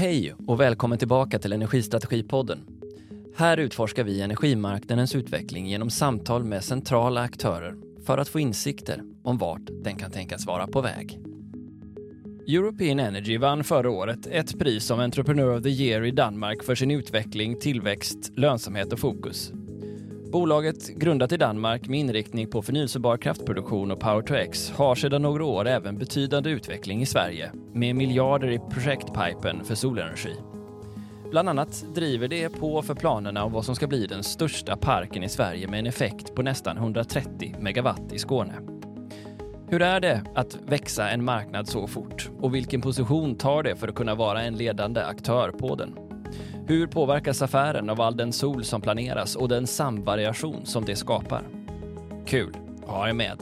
Hej och välkommen tillbaka till Energistrategipodden. Här utforskar vi energimarknadens utveckling genom samtal med centrala aktörer för att få insikter om vart den kan tänkas vara på väg. European Energy vann förra året ett pris som Entrepreneur of the Year i Danmark för sin utveckling, tillväxt, lönsamhet och fokus. Bolaget, grundat i Danmark med inriktning på förnyelsebar kraftproduktion och Power to X, har sedan några år även betydande utveckling i Sverige med miljarder i projektpipen för solenergi. Bland annat driver det på för planerna om vad som ska bli den största parken i Sverige med en effekt på nästan 130 megawatt i Skåne. Hur är det att växa en marknad så fort och vilken position tar det för att kunna vara en ledande aktör på den? Hur påverkas affären av all den sol som planeras och den samvariation som det skapar? Kul att ha er med.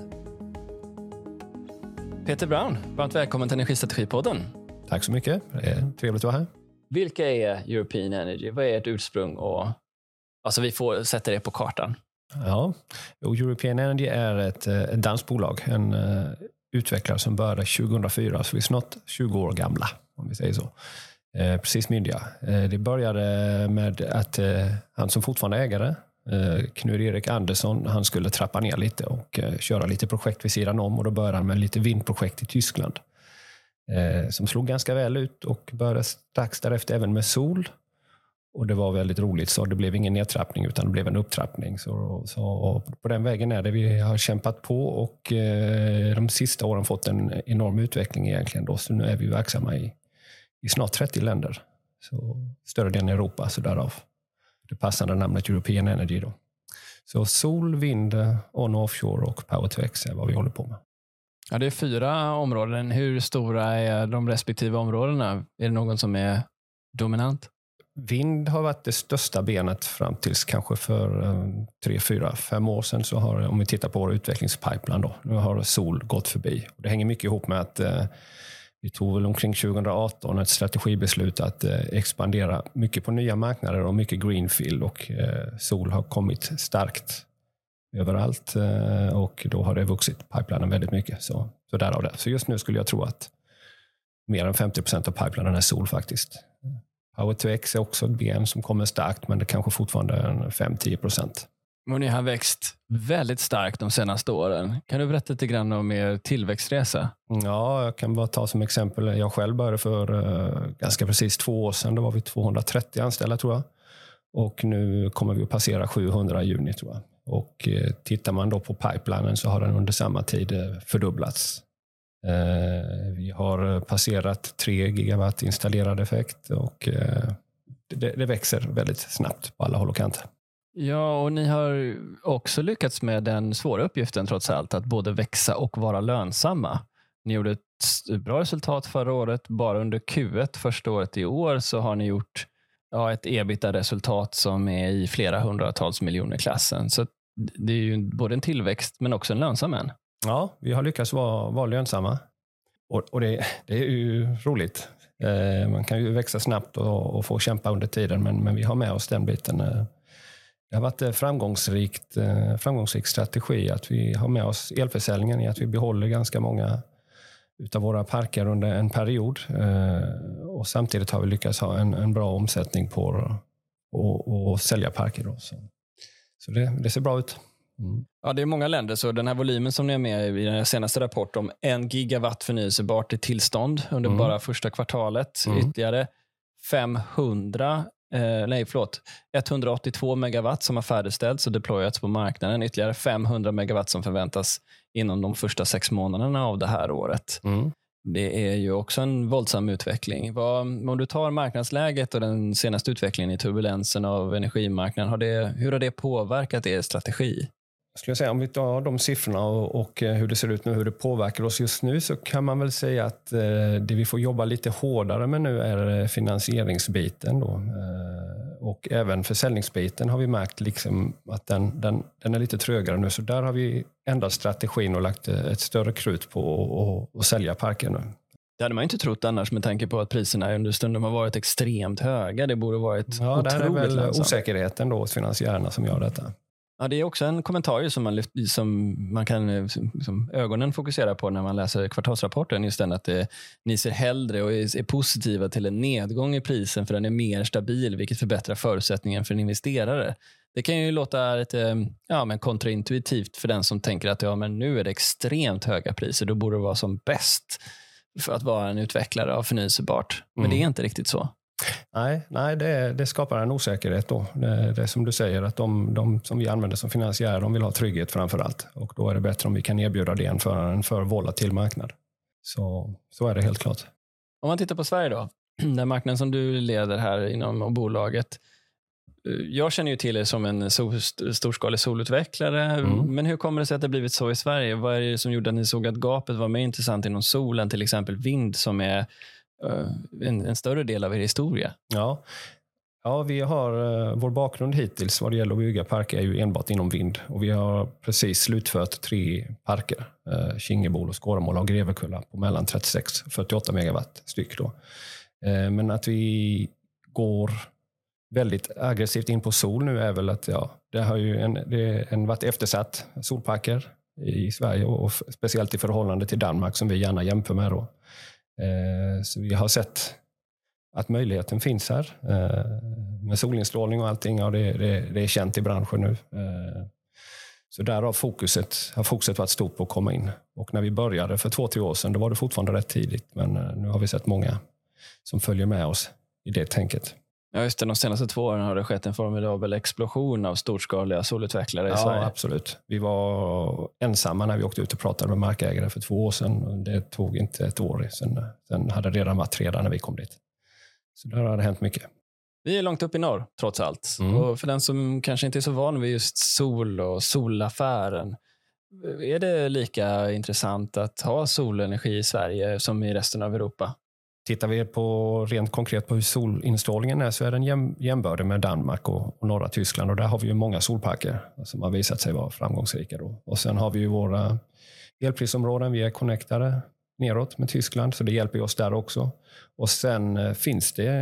Peter Braun, varmt välkommen till Energistrategipodden. Tack så mycket, det är trevligt att vara här. Vilka är European Energy? Vad är ert ursprung? Och, alltså vi får sätta det på kartan. Ja, European Energy är ett danskt bolag, en utvecklare som började 2004, så vi är snart 20 år gamla om vi säger så. Precis myndiga. Det började med att han som fortfarande är ägare, Knud Erik Andersen, han skulle trappa ner lite och köra lite projekt vid sidan om, och då började han med lite vindprojekt i Tyskland som slog ganska väl ut, och började strax därefter även med sol, och det var väldigt roligt, så det blev ingen nedtrappning utan det blev en upptrappning. Så på den vägen är det vi har kämpat på, och de sista åren fått en enorm utveckling egentligen då, så nu är vi verksamma i snart 30 länder, så större delen i Europa, så därav det passande namnet European Energy då. Så sol, vind, on och offshore och power to X är vad vi håller på med. Ja, det är 4 områden. Hur stora är de respektive områdena? Är det någon som är dominant? Vind har varit det största benet fram tills kanske för 3, 4, 5 år sedan, så har, om vi tittar på vår utvecklingspipeline då, nu har sol gått förbi. Det hänger mycket ihop med att vi tog väl omkring 2018 ett strategibeslut att expandera mycket på nya marknader och mycket greenfield, och sol har kommit starkt överallt, och då har det vuxit pipelinen väldigt mycket. Så därav det. Så just nu skulle jag tro att mer än 50% av pipelinen är sol faktiskt. Power to X är också ett ben som kommer starkt, men det kanske fortfarande är 5-10%. Och ni har växt väldigt starkt de senaste åren. Kan du berätta lite grann om er tillväxtresa? Ja, jag kan bara ta som exempel. Jag själv började för ganska precis 2 år sedan. Då var vi 230 anställda tror jag. Och nu kommer vi att passera 700 i juni tror jag. Och tittar man då på pipelinen så har den under samma tid fördubblats. Vi har passerat 3 gigawatt installerad effekt. Och det växer väldigt snabbt på alla håll och kanter. Ja, och ni har också lyckats med den svåra uppgiften trots allt, att både växa och vara lönsamma. Ni gjorde ett bra resultat förra året. Bara under Q1, första året i år, så har ni gjort ett EBITDA-resultat som är i flera hundratals miljoner-klassen. Så det är ju både en tillväxt men också en lönsam en. Ja, vi har lyckats vara lönsamma. Och det är ju roligt. Man kan ju växa snabbt och få kämpa under tiden, men vi har med oss den biten. Det har varit en framgångsrik strategi att vi har med oss elförsäljningen i att vi behåller ganska många utav våra parker under en period. Och samtidigt har vi lyckats ha en bra omsättning på att sälja parker. Då. Så det ser bra ut. Mm. Ja, det är många länder, så den här volymen som ni är med i den senaste rapporten om 1 gigawatt förnyelsebart i tillstånd under bara första kvartalet. Ytterligare 182 megawatt som har färdigställts och deployats på marknaden. Ytterligare 500 megawatt som förväntas inom de första 6 månaderna av det här året. Det är ju också en våldsam utveckling. Om du tar marknadsläget och den senaste utvecklingen i turbulensen av energimarknaden, hur har det påverkat er strategi? Jag skulle säga, om vi tar de siffrorna och hur det ser ut nu, hur det påverkar oss just nu, så kan man väl säga att det vi får jobba lite hårdare med nu är finansieringsbiten då. Och även försäljningsbiten har vi märkt liksom att den är lite trögare nu, så där har vi ändrat strategin och lagt ett större krut på att sälja parken nu. Det hade man inte trott annars med tanke på att priserna under stunden har varit extremt höga. Det borde varit otroligt lönsamt. Ja, det är väl osäkerheten då hos finansiärerna som gör detta. Ja, det är också en kommentar som man kan som ögonen fokusera på när man läser kvartalsrapporten, just den att ni ser hellre och är positiva till en nedgång i prisen för den är mer stabil, vilket förbättrar förutsättningen för en investerare. Det kan ju låta lite kontraintuitivt för den som tänker att men nu är det extremt höga priser, då borde det vara som bäst för att vara en utvecklare av förnyelsebart. Men det är inte riktigt så. Nej, det skapar en osäkerhet då. Det är som du säger att de som vi använder som finansiärer, de vill ha trygghet framför allt. Och då är det bättre om vi kan erbjuda det än för en för volatil marknad. Så är det helt klart. Om man tittar på Sverige då, den marknaden som du leder här inom bolaget. Jag känner ju till er som en storskalig solutvecklare. Men hur kommer det sig att det blivit så i Sverige? Vad är det som gjorde att ni såg att gapet var mer intressant inom solen, till exempel vind som är en större del av er historia? Ja, vi har vår bakgrund hittills vad det gäller att bygga parker är ju enbart inom vind, och vi har precis slutfört 3 parker, Kingebøl och Skåramål och Grevekulla på mellan 36 och 48 megawatt styck då. Men att vi går väldigt aggressivt in på sol nu är väl att det har varit eftersatt solparker i Sverige och speciellt i förhållande till Danmark som vi gärna jämför med då. Så vi har sett att möjligheten finns här med solinstrålning och allting, och det är känt i branschen nu. Så där har fokuset varit stort på att komma in. Och när vi började för 2-3 år sedan, då var det fortfarande rätt tidigt, men nu har vi sett många som följer med oss i det tänket. Ja just det, de senaste 2 åren har det skett en formidabel explosion av storskaliga solutvecklare i Sverige. Ja, absolut. Vi var ensamma när vi åkte ut och pratade med markägare för 2 år sedan. Det tog inte ett år sedan. Sen hade det redan varit 3 när vi kom dit. Så där har det hänt mycket. Vi är långt upp i norr, trots allt. Och för den som kanske inte är så van vid just sol och solaffären, är det lika intressant att ha solenergi i Sverige som i resten av Europa? Tittar vi på rent konkret på hur solinstrålningen är, så är den jämbördig med Danmark och norra Tyskland. Och där har vi ju många solparker som har visat sig vara framgångsrika då. Och sen har vi ju våra elprisområden, vi är connectade neråt med Tyskland, så det hjälper oss där också. Och sen finns det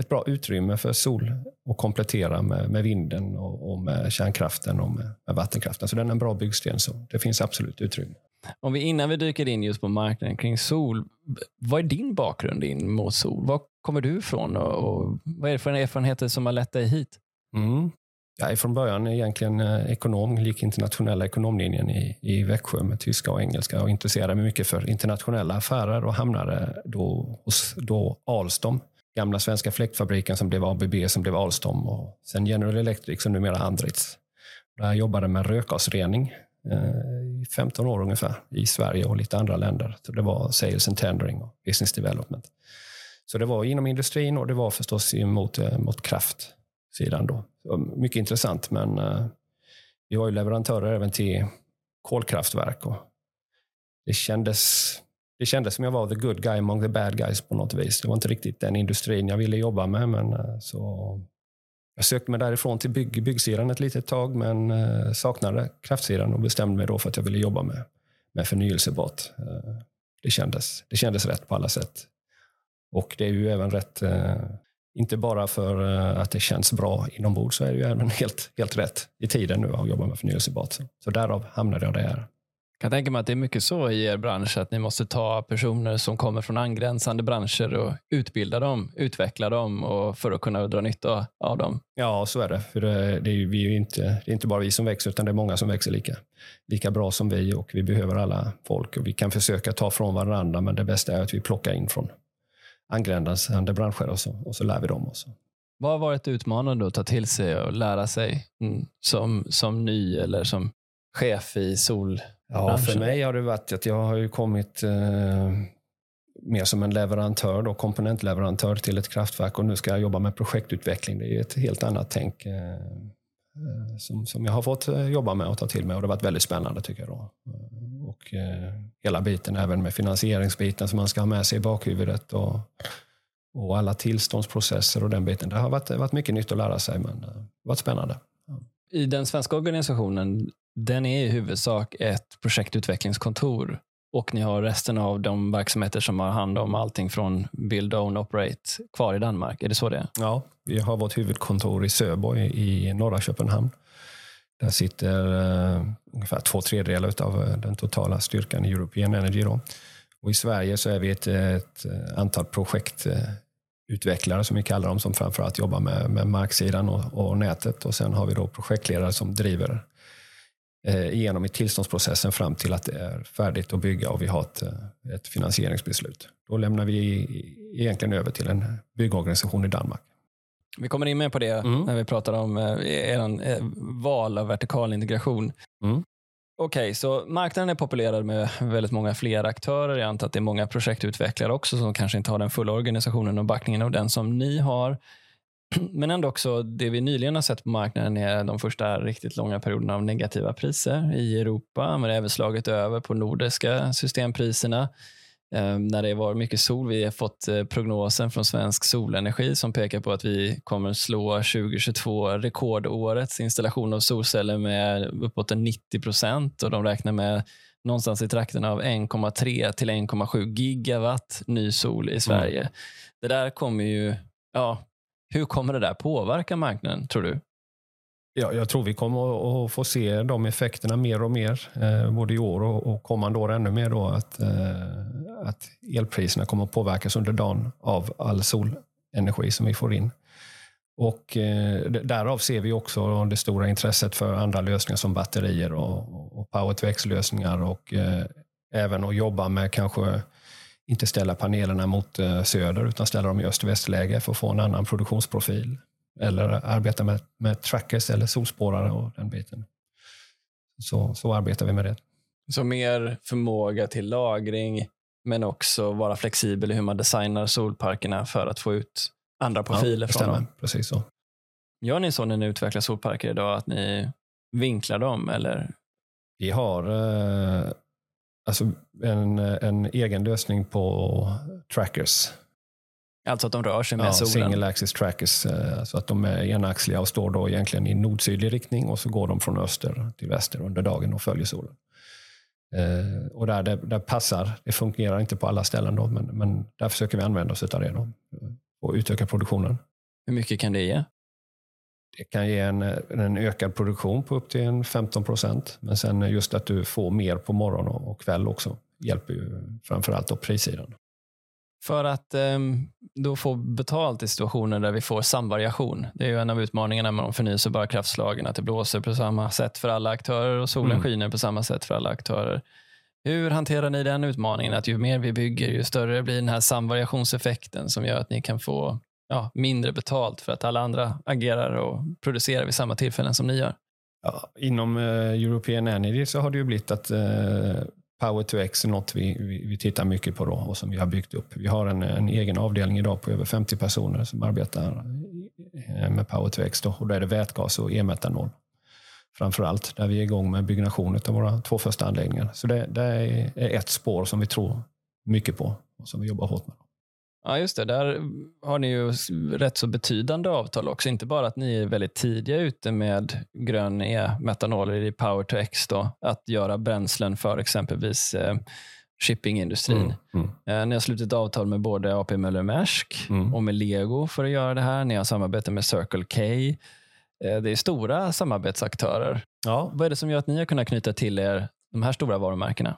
ett bra utrymme för sol att komplettera med vinden och med kärnkraften och med vattenkraften. Så den är en bra byggsten, så det finns absolut utrymme. Om vi innan vi dyker in just på marknaden kring sol, vad är din bakgrund in mot sol? Var kommer du ifrån och vad är det för erfarenheter som har lett dig hit? Jag är från början egentligen ekonom, gick internationella ekonomlinjen i Växjö med tyska och engelska och intresserade mig mycket för internationella affärer och hamnade då Alstom, gamla svenska fläktfabriken som blev ABB som blev Alstom och sen General Electric som numera Andritz. Där jag jobbade med rökgasrening i 15 år ungefär i Sverige och lite andra länder. Så det var sales and tendering och business development. Så det var inom industrin och det var förstås mot kraftsidan då. Mycket intressant, men vi var ju leverantörer även till kolkraftverk och det kändes som jag var the good guy among the bad guys på något vis. Det var inte riktigt den industrin jag ville jobba med, men så jag sökte mig därifrån till byggsidan ett litet tag, men saknade kraftsidan och bestämde mig då för att jag ville jobba med förnyelsebart. Det kändes rätt på alla sätt. Och det är ju även rätt, inte bara för att det känns bra inombords, så är det ju även helt rätt i tiden nu att jobba med förnyelsebart. Så därav hamnade jag där. Jag tänker mig att det är mycket så i er bransch att ni måste ta personer som kommer från angränsande branscher och utbilda dem, utveckla dem och för att kunna dra nytta av dem. Ja, så är det. För det är inte bara vi som växer, utan det är många som växer lika bra som vi, och vi behöver alla folk och vi kan försöka ta från varandra, men det bästa är att vi plockar in från angränsande branscher och så lär vi dem också. Vad har varit utmanande att ta till sig och lära sig som ny eller som chef i sol? Ja, för mig har det varit att jag har ju kommit mer som en leverantör och komponentleverantör till ett kraftverk, och nu ska jag jobba med projektutveckling. Det är ju ett helt annat tänk som jag har fått jobba med och ta till mig, och det har varit väldigt spännande tycker jag då. Och hela biten även med finansieringsbiten som man ska ha med sig i bakhuvudet och alla tillståndsprocesser och den biten. Det har varit mycket nytt att lära sig, men det har varit spännande. I den svenska organisationen, den är i huvudsak ett projektutvecklingskontor Och ni har resten av de verksamheter som har hand om allting från build, own, operate kvar i Danmark. Är det så det är? Ja, vi har vårt huvudkontor i Söborg i norra Köpenhamn. Där sitter ungefär 2/3 av den totala styrkan i European Energy då. Och i Sverige så är vi ett antal projektutvecklare som vi kallar dem, som framförallt jobbar med marksidan och nätet. Och sen har vi då projektledare som driver igenom i tillståndsprocessen fram till att det är färdigt att bygga och vi har ett finansieringsbeslut. Då lämnar vi egentligen över till en byggorganisation i Danmark. Vi kommer in med på det när vi pratar om er val av vertikal integration. Mm. Okej, så marknaden är populerad med väldigt många fler aktörer. Jag antar att det är många projektutvecklare också som kanske inte har den fulla organisationen och backningen av den som ni har. Men ändå också det vi nyligen har sett på marknaden är de första riktigt långa perioderna av negativa priser i Europa. Men det är även slagit över på nordiska systempriserna. När det var mycket sol, vi har fått prognosen från Svensk Solenergi som pekar på att vi kommer slå 2022 rekordårets installation av solceller med uppåt 90%. Och de räknar med någonstans i trakten av 1,3 till 1,7 gigawatt ny sol i Sverige. Mm. Det där kommer ju... ja. Hur kommer det där påverka marknaden, tror du? Ja, jag tror vi kommer att få se de effekterna mer och mer, både i år och kommande år ännu mer då, att elpriserna kommer att påverkas under dagen av all solenergi som vi får in. Och därav ser vi också det stora intresset för andra lösningar som batterier och power-to-x-lösningar och även att jobba med kanske... inte ställa panelerna mot söder utan ställa dem i öst-västläge för att få en annan produktionsprofil. Eller arbeta med trackers eller solspårare och den biten. Så arbetar vi med det. Så mer förmåga till lagring men också vara flexibel i hur man designar solparkerna för att få ut andra profiler från dem. Precis så. Gör ni så när ni utvecklar solparker idag att ni vinklar dem? Eller? Vi har... alltså en egen lösning på trackers. Alltså att de rör sig med solen? Single axis trackers. Så att de är enaxliga och står då egentligen i nordsydlig riktning och så går de från öster till väster under dagen och följer solen. Och där passar, det fungerar inte på alla ställen då, men där försöker vi använda oss av det då, och utöka produktionen. Hur mycket kan det ge? Det kan ge en ökad produktion på upp till 15%. Men sen just att du får mer på morgon och kväll också hjälper ju framförallt på prissidan. För att då få betalt i situationer där vi får samvariation. Det är ju en av utmaningarna med de förnyelsebara kraftslagen. Att det blåser på samma sätt för alla aktörer och solen skiner på samma sätt för alla aktörer. Hur hanterar ni den utmaningen? Att ju mer vi bygger, ju större blir den här samvariationseffekten som gör att ni kan få... ja, mindre betalt för att alla andra agerar och producerar vid samma tillfällen som ni gör. Ja, inom European Energy så har det ju blivit att Power to X är något vi tittar mycket på då och som vi har byggt upp. Vi har en egen avdelning idag på över 50 personer som arbetar med Power to X då, och då är det vätgas och e-metanol framförallt där vi är igång med byggnationen av våra 2 första anläggningar. Så det är ett spår som vi tror mycket på och som vi jobbar hårt med. Ja just det, där har ni ju rätt så betydande avtal också. Inte bara att ni är väldigt tidiga ute med grön e-metanol i Power to X då. Att göra bränslen för exempelvis shippingindustrin. Ni har slutit avtal med både AP Möller-Märsk och med Lego för att göra det här. Ni har samarbete med Circle K. Det är stora samarbetsaktörer. Ja. Vad är det som gör att ni har kunnat knyta till er de här stora varumärkena?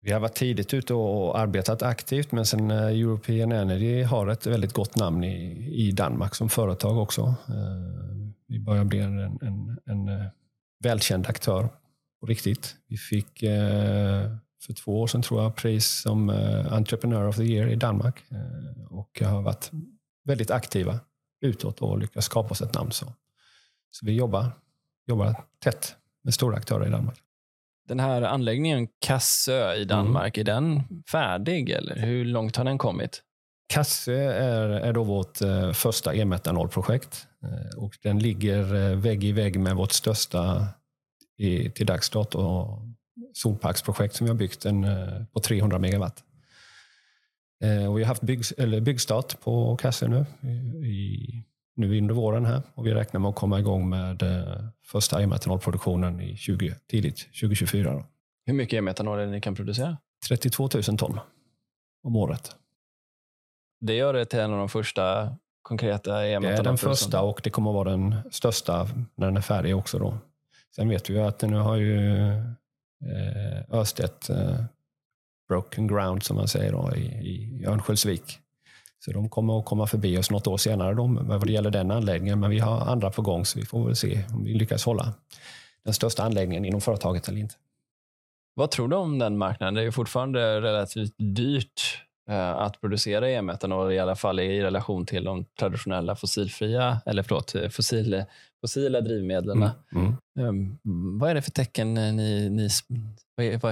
Vi har varit tidigt ute och arbetat aktivt, men sen European Energy har ett väldigt gott namn i Danmark som företag också. Vi börjar bli en välkänd aktör på riktigt. Vi fick för 2 år sedan tror jag pris som Entrepreneur of the Year i Danmark och har varit väldigt aktiva utåt och lyckats skapa oss ett namn. Så vi jobbar tätt med stora aktörer i Danmark. Den här anläggningen Kassø i Danmark, är den färdig eller hur långt har den kommit? Kassø är då vårt första e-metanolprojekt och den ligger vägg i vägg med vårt största till dags dato solparksprojekt som vi har byggt på 300 megawatt. Och vi har haft byggstart på Kassø nu under våren här och vi räknar med att komma igång med första e-metanolproduktionen tidigt 2024. Då. Hur mycket e-metanol är det ni kan producera? 32 000 ton om året. Det gör det till en av de första konkreta e-metanolproducenterna. Det är den första och det kommer att vara den största när den är färdig också då. Sen vet vi ju att nu har ju Ørsted broken ground som man säger då, i Örnsköldsvik. Så de kommer att komma förbi oss något år senare då, vad det gäller den anläggningen. Men vi har andra på gång så vi får väl se om vi lyckas hålla den största anläggningen inom företaget eller inte. Vad tror du om den marknaden? Det är ju fortfarande relativt dyrt att producera e-metanol i alla fall i relation till de traditionella fossila drivmedlen. Vad är det för tecken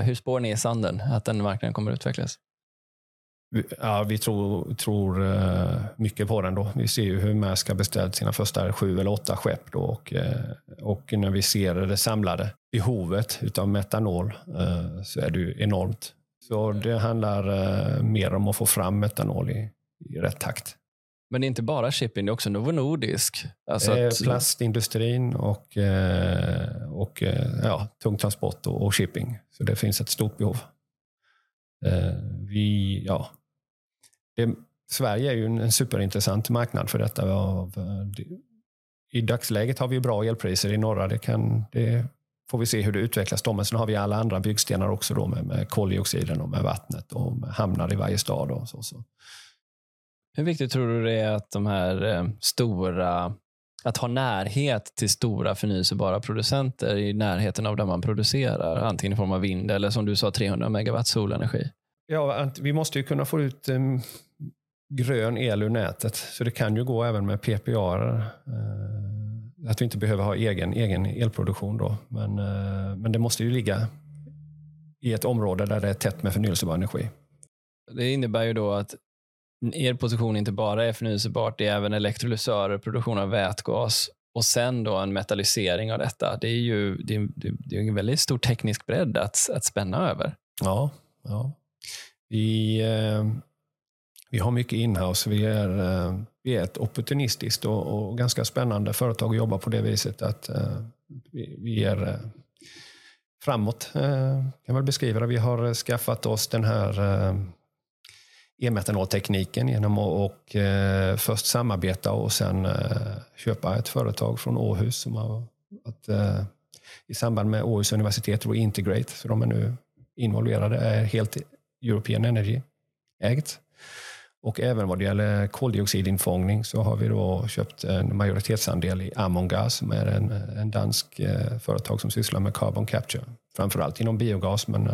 hur spår ni i sanden att den marknaden kommer att utvecklas? Ja, vi tror mycket på den då. Vi ser ju hur Märsk har beställt sina första 7 eller 8 skepp då och när vi ser det samlade behovet utav metanol så är det ju enormt. Så det handlar mer om att få fram metanol i rätt takt. Men det är inte bara shipping, det är också Novo Nordisk. Alltså plastindustrin och ja, tungtransport och shipping. Så det finns ett stort behov. Sverige är ju en superintressant marknad för detta. I dagsläget har vi bra elpriser i norra. Det får vi se hur det utvecklas då. Men sen har vi alla andra byggstenar också då med koldioxiden och med vattnet och med hamnar i varje stad och så. Hur viktigt tror du det är att de här stora, att ha närhet till stora förnyelsebara producenter i närheten av där man producerar, antingen i form av vind eller som du sa 300 megawatt solenergi? Ja, vi måste ju kunna få ut grön el ur nätet, så det kan ju gå även med PPA, att vi inte behöver ha egen elproduktion då, men det måste ju ligga i ett område där det är tätt med förnyelsebar energi. Det innebär ju då att er position inte bara är förnyelsebart, det är även elektrolysörer, produktion av vätgas och sen då en metallisering av detta. Det är ju det är en väldigt stor teknisk bredd att spänna över. Ja. Vi har mycket inhouse. Vi är ett opportunistiskt och ganska spännande företag att jobba på det viset att vi är framåt. Kan väl beskriva det. Vi har skaffat oss den här e-metanoltekniken genom att först samarbeta och sen köpa ett företag från Aarhus som har i samband med Aarhus universitet och Reintegrate, så de är nu involverade, är helt European Energy ägt. Och även vad det gäller koldioxidinfångning så har vi då köpt en majoritetsandel i Amongas som är en dansk företag som sysslar med carbon capture. Framförallt inom biogas, men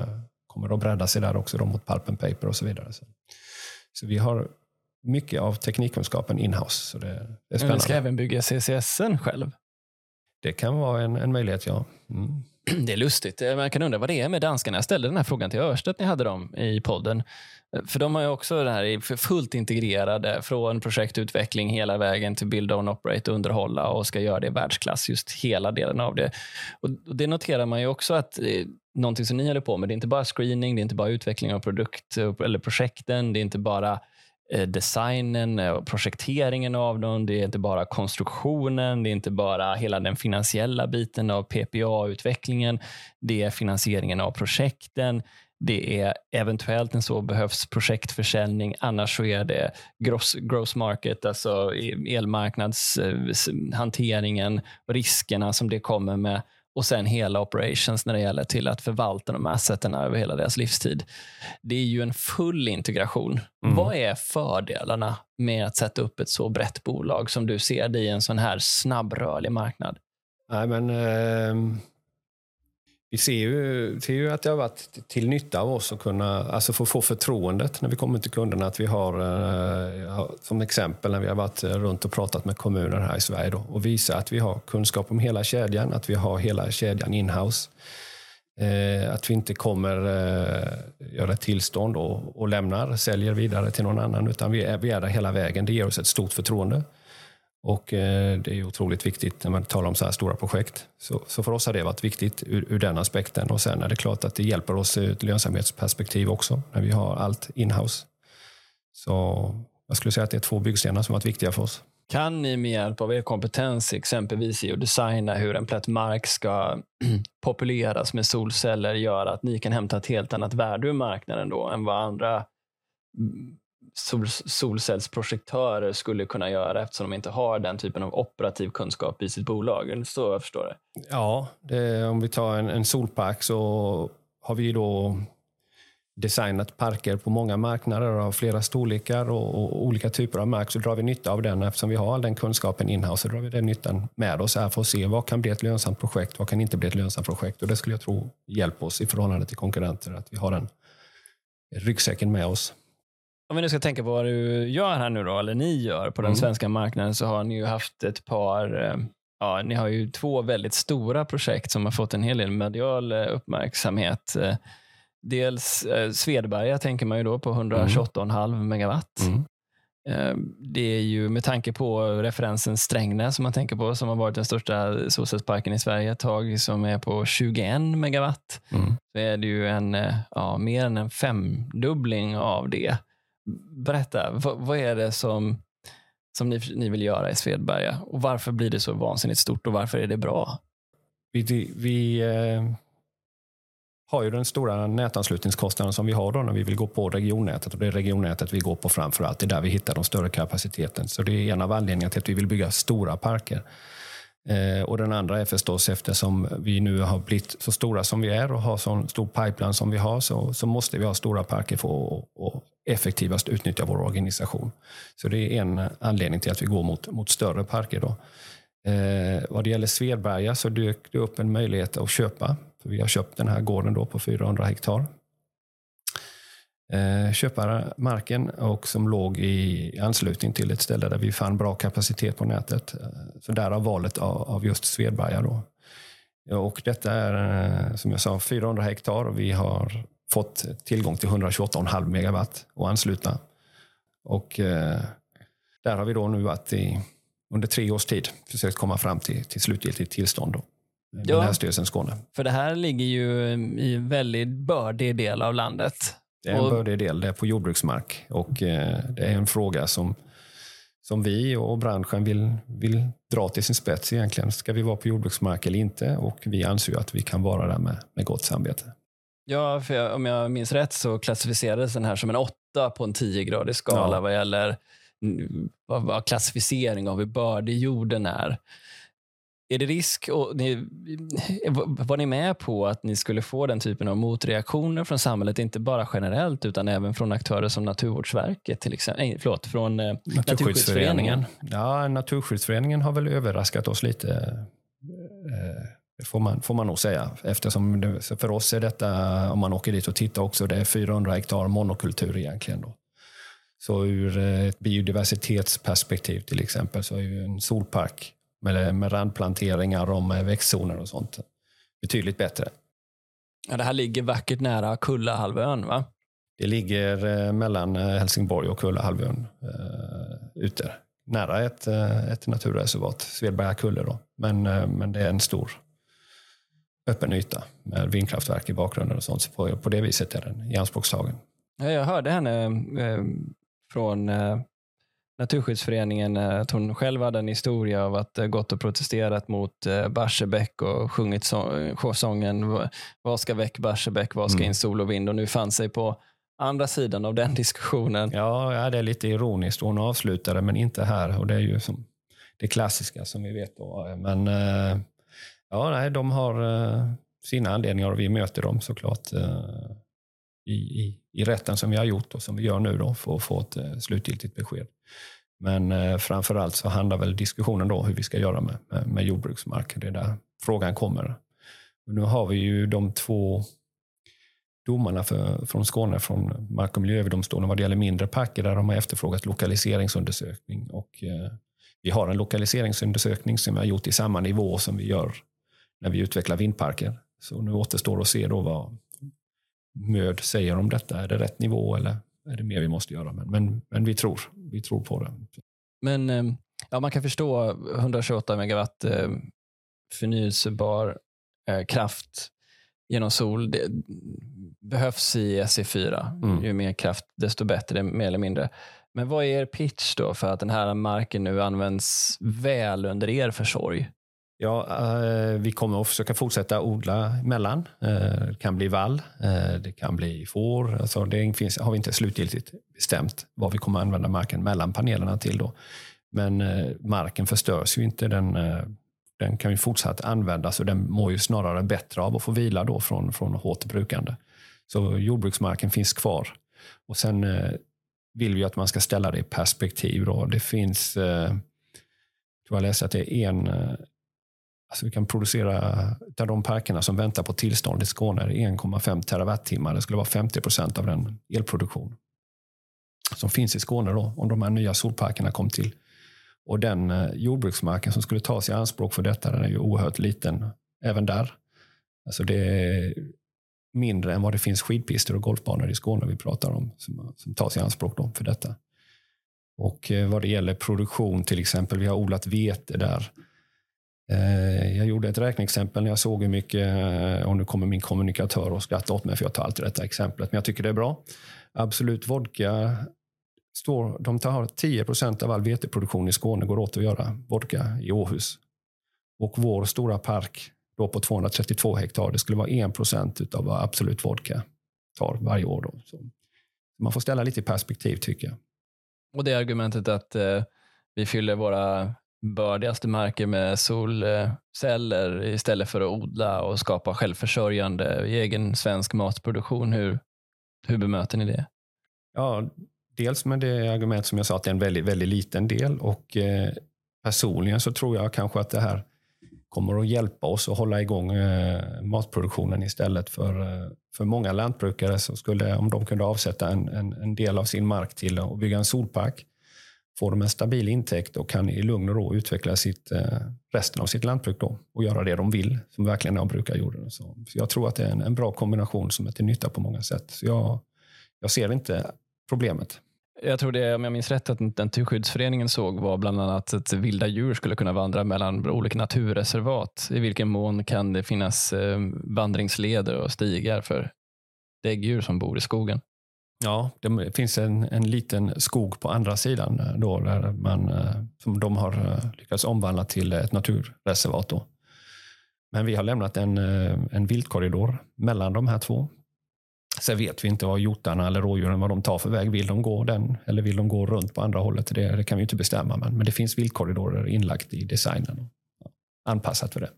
kommer att bredda sig där också då mot pulp and paper och så vidare. Så vi har mycket av teknikkunskapen in-house. Så det är spännande. Men vi ska även bygga CCS:en själv. Det kan vara en möjlighet, ja. Mm. Det är lustigt. Man kan undra vad det är med danskarna. Jag ställde den här frågan till Ørsted när jag hade dem i podden. För de har ju också det här fullt integrerade från projektutveckling hela vägen till build, own, operate och underhålla och ska göra det i världsklass, just hela delen av det. Och det noterar man ju också att någonting som ni håller på med, det är inte bara screening, det är inte bara utveckling av produkt eller projekten, det är inte bara designen och projekteringen av dem, det är inte bara konstruktionen, det är inte bara hela den finansiella biten av PPA-utvecklingen, det är finansieringen av projekten, det är eventuellt en så behövs projektförsäljning, annars så är det gross market, alltså elmarknadshanteringen, riskerna som det kommer med och sen hela operations när det gäller till att förvalta de här asseterna över hela deras livstid. Det är ju en full integration. Mm. Vad är fördelarna med att sätta upp ett så brett bolag som du ser det i en sån här snabbrörlig marknad? Nej, men vi ser ju att det har varit till nytta av oss att kunna alltså få förtroendet när vi kommer till kunderna, att vi har som exempel när vi har varit runt och pratat med kommuner här i Sverige då, och visa att vi har kunskap om hela kedjan, att vi har hela kedjan in-house, att vi inte kommer göra tillstånd och lämnar, säljer vidare till någon annan, utan vi är där hela vägen. Det ger oss ett stort förtroende. Och det är otroligt viktigt när man talar om så här stora projekt. Så för oss har det varit viktigt ur den aspekten. Och sen är det klart att det hjälper oss ur ett lönsamhetsperspektiv också. När vi har allt in-house. Så jag skulle säga att det är två byggstenar som har varit viktiga för oss. Kan ni med hjälp av er kompetens exempelvis i att designa hur en plätt mark ska populeras med solceller gör att ni kan hämta ett helt annat värde ur marknaden då än vad andra solcellsprojektörer skulle kunna göra eftersom de inte har den typen av operativ kunskap i sitt bolag. Så jag förstår det. Ja, om vi tar en solpark så har vi då designat parker på många marknader av flera storlekar och olika typer av mark, så drar vi nytta av den eftersom vi har all den kunskapen inhouse, så drar vi den nyttan med oss här för att se vad kan bli ett lönsamt projekt, vad kan inte bli ett lönsamt projekt, och det skulle jag tro hjälpa oss i förhållande till konkurrenter att vi har den ryggsäcken med oss. Om vi nu ska tänka på vad du gör här nu då, eller ni gör på den svenska marknaden, så har ni ju haft ett par, ja ni har ju två väldigt stora projekt som har fått en hel del medial uppmärksamhet. Dels Svedberga tänker man ju då på 128,5 megawatt. Det är ju med tanke på referensen Strängnäs som man tänker på, som har varit den största solcellsparken i Sverige ett tag, som är på 21 megawatt. Så är det ju mer än en femdubbling av det. Berätta, vad är det som ni vill göra i Svedberga? Och varför blir det så vansinnigt stort och varför är det bra? Vi har ju den stora nätanslutningskostnaden som vi har då när vi vill gå på regionnätet, och det är regionnätet vi går på framförallt, det är där vi hittar de större kapaciteten, så det är en av anledningarna till att vi vill bygga stora parker, och den andra är förstås eftersom vi nu har blivit så stora som vi är och har så stor pipeline som vi har, så måste vi ha stora parker för att effektivast utnyttja vår organisation, så det är en anledning till att vi går mot större parker då. Vad det gäller Svedberga så dök det upp en möjlighet att köpa. För vi har köpt den här gården då på 400 hektar. Köpare marken och som låg i anslutning till ett ställe där vi fann bra kapacitet på nätet. Så där har valet av just Svedberga då. Och detta är som jag sa 400 hektar och vi har fått tillgång till 128,5 megawatt och anslutna. Och där har vi då nu att under 3 års tid försökt komma fram till slutgiltigt tillstånd då. Ja, den här styrelsen Skåne. För det här ligger ju i en väldigt bördig del av landet. Det är en bördig del, det är på jordbruksmark. Och det är en fråga som vi och branschen vill dra till sin spets egentligen. Ska vi vara på jordbruksmark eller inte? Och vi anser ju att vi kan vara där med gott samvete. Ja, för om jag minns rätt så klassificerades den här som en 8 på en 10-gradig skala. Ja. Vad gäller klassificering av hur bördig jorden är. Är det risk, och var ni med på att ni skulle få den typen av motreaktioner från samhället, inte bara generellt utan även från aktörer som Naturvårdsverket till exempel, från Naturskyddsföreningen? Ja, Naturskyddsföreningen har väl överraskat oss lite, får man nog säga, eftersom för oss är detta, om man åker dit och tittar också, det är 400 hektar monokultur egentligen då. Så ur ett biodiversitetsperspektiv till exempel så är ju en solpark med randplanteringar och med växtzoner och sånt betydligt bättre. Ja, det här ligger vackert nära Kullahalvön, va? Det ligger mellan Helsingborg och Kullahalvön ute. Nära ett naturreservat, Svedberga kulle då. Men det är en stor öppen yta med vindkraftverk i bakgrunden och sånt. Så på det viset är den i anspråkstagen. Ja, jag hörde henne från Naturskyddsföreningen att hon själv hade en historia av att gått och protesterat mot Barsebäck och sjungit sången vad ska väck Barsebäck, vad ska in sol och vind, och nu fann sig på andra sidan av den diskussionen. Ja, det är lite ironiskt. Hon avslutade men inte här, och det är ju som det klassiska som vi vet då. Men de har sina anledningar och vi möter dem såklart i rätten som vi har gjort och som vi gör nu då för att få ett slutgiltigt besked. Men framförallt så handlar väl diskussionen då hur vi ska göra med jordbruksmark. Det är där frågan kommer. Och nu har vi ju de två domarna från Skåne, från Mark- och miljööverdomstolen vad det gäller mindre parker, där de har efterfrågat lokaliseringsundersökning. Och vi har en lokaliseringsundersökning som vi har gjort i samma nivå som vi gör när vi utvecklar vindparker. Så nu återstår att se då vad MÖD säger om detta. Är det rätt nivå eller är det mer vi måste göra? Men vi tror på det. Men ja, man kan förstå 128 megawatt förnyelsebar kraft genom sol. Det behövs i SE4. Ju mer kraft desto bättre, mer eller mindre. Men vad är er pitch då för att den här marken nu används väl under er försorg? Ja, vi kommer att försöka fortsätta odla mellan. Det kan bli vall, det kan bli får. Alltså det finns, har vi inte slutgiltigt bestämt vad vi kommer att använda marken mellan panelerna till då. Men marken förstörs ju inte, den kan ju fortsatt användas och den mår ju snarare bättre av att få vila då från hårt brukande. Så jordbruksmarken finns kvar. Och sen vill vi att man ska ställa det i perspektiv då. Det finns, jag har läst att det är alltså vi kan producera av de parkerna som väntar på tillstånd i Skåne 1,5 terawattimmar. Det skulle vara 50% av den elproduktion som finns i Skåne då, om de här nya solparkerna kom till. Och den jordbruksmarken som skulle tas i anspråk för detta, den är ju oerhört liten även där. Alltså det är mindre än vad det finns skidpister och golfbanor i Skåne vi pratar om som tas i anspråk då för detta. Och vad det gäller produktion till exempel, vi har odlat vete där. Jag gjorde ett räkneexempel när jag såg hur mycket, och nu kommer min kommunikatör och skratta åt mig för jag tar alltid detta exemplet, men jag tycker det är bra. Absolut Vodka, de tar 10% av all veteproduktion i Skåne går åt att göra vodka i Aarhus. Och vår stora park då på 232 hektar, det skulle vara 1% av vad Absolut Vodka tar varje år då. Så man får ställa lite i perspektiv tycker jag. Och det argumentet att vi fyller våra bördigaste marker med solceller istället för att odla och skapa självförsörjande egen svensk matproduktion. Hur bemöter ni det? Ja, dels med det argument som jag sa att det är en väldigt, väldigt liten del och personligen så tror jag kanske att det här kommer att hjälpa oss att hålla igång matproduktionen istället för många lantbrukare som skulle, om de kunde avsätta en del av sin mark till att bygga en solpark, får de en stabil intäkt och kan i lugn och ro utveckla resten av sitt lantbruk då, och göra det de vill som verkligen avbrukar jorden. Så jag tror att det är en bra kombination som är till nytta på många sätt. Så jag ser inte problemet. Jag tror det, om jag minns rätt, att Naturskyddsföreningen såg var bland annat att vilda djur skulle kunna vandra mellan olika naturreservat. I vilken mån kan det finnas vandringsleder och stigar för däggdjur som bor i skogen? Ja, det finns en liten skog på andra sidan då, där som de har lyckats omvandla till ett naturreservat då. Men vi har lämnat en viltkorridor mellan de här två. Sen vet vi inte vad hjortarna eller rådjuren, vad de tar för väg. Vill de gå den eller vill de gå runt på andra hållet? Det kan vi inte bestämma. Men det finns viltkorridorer inlagt i designen och anpassat för det.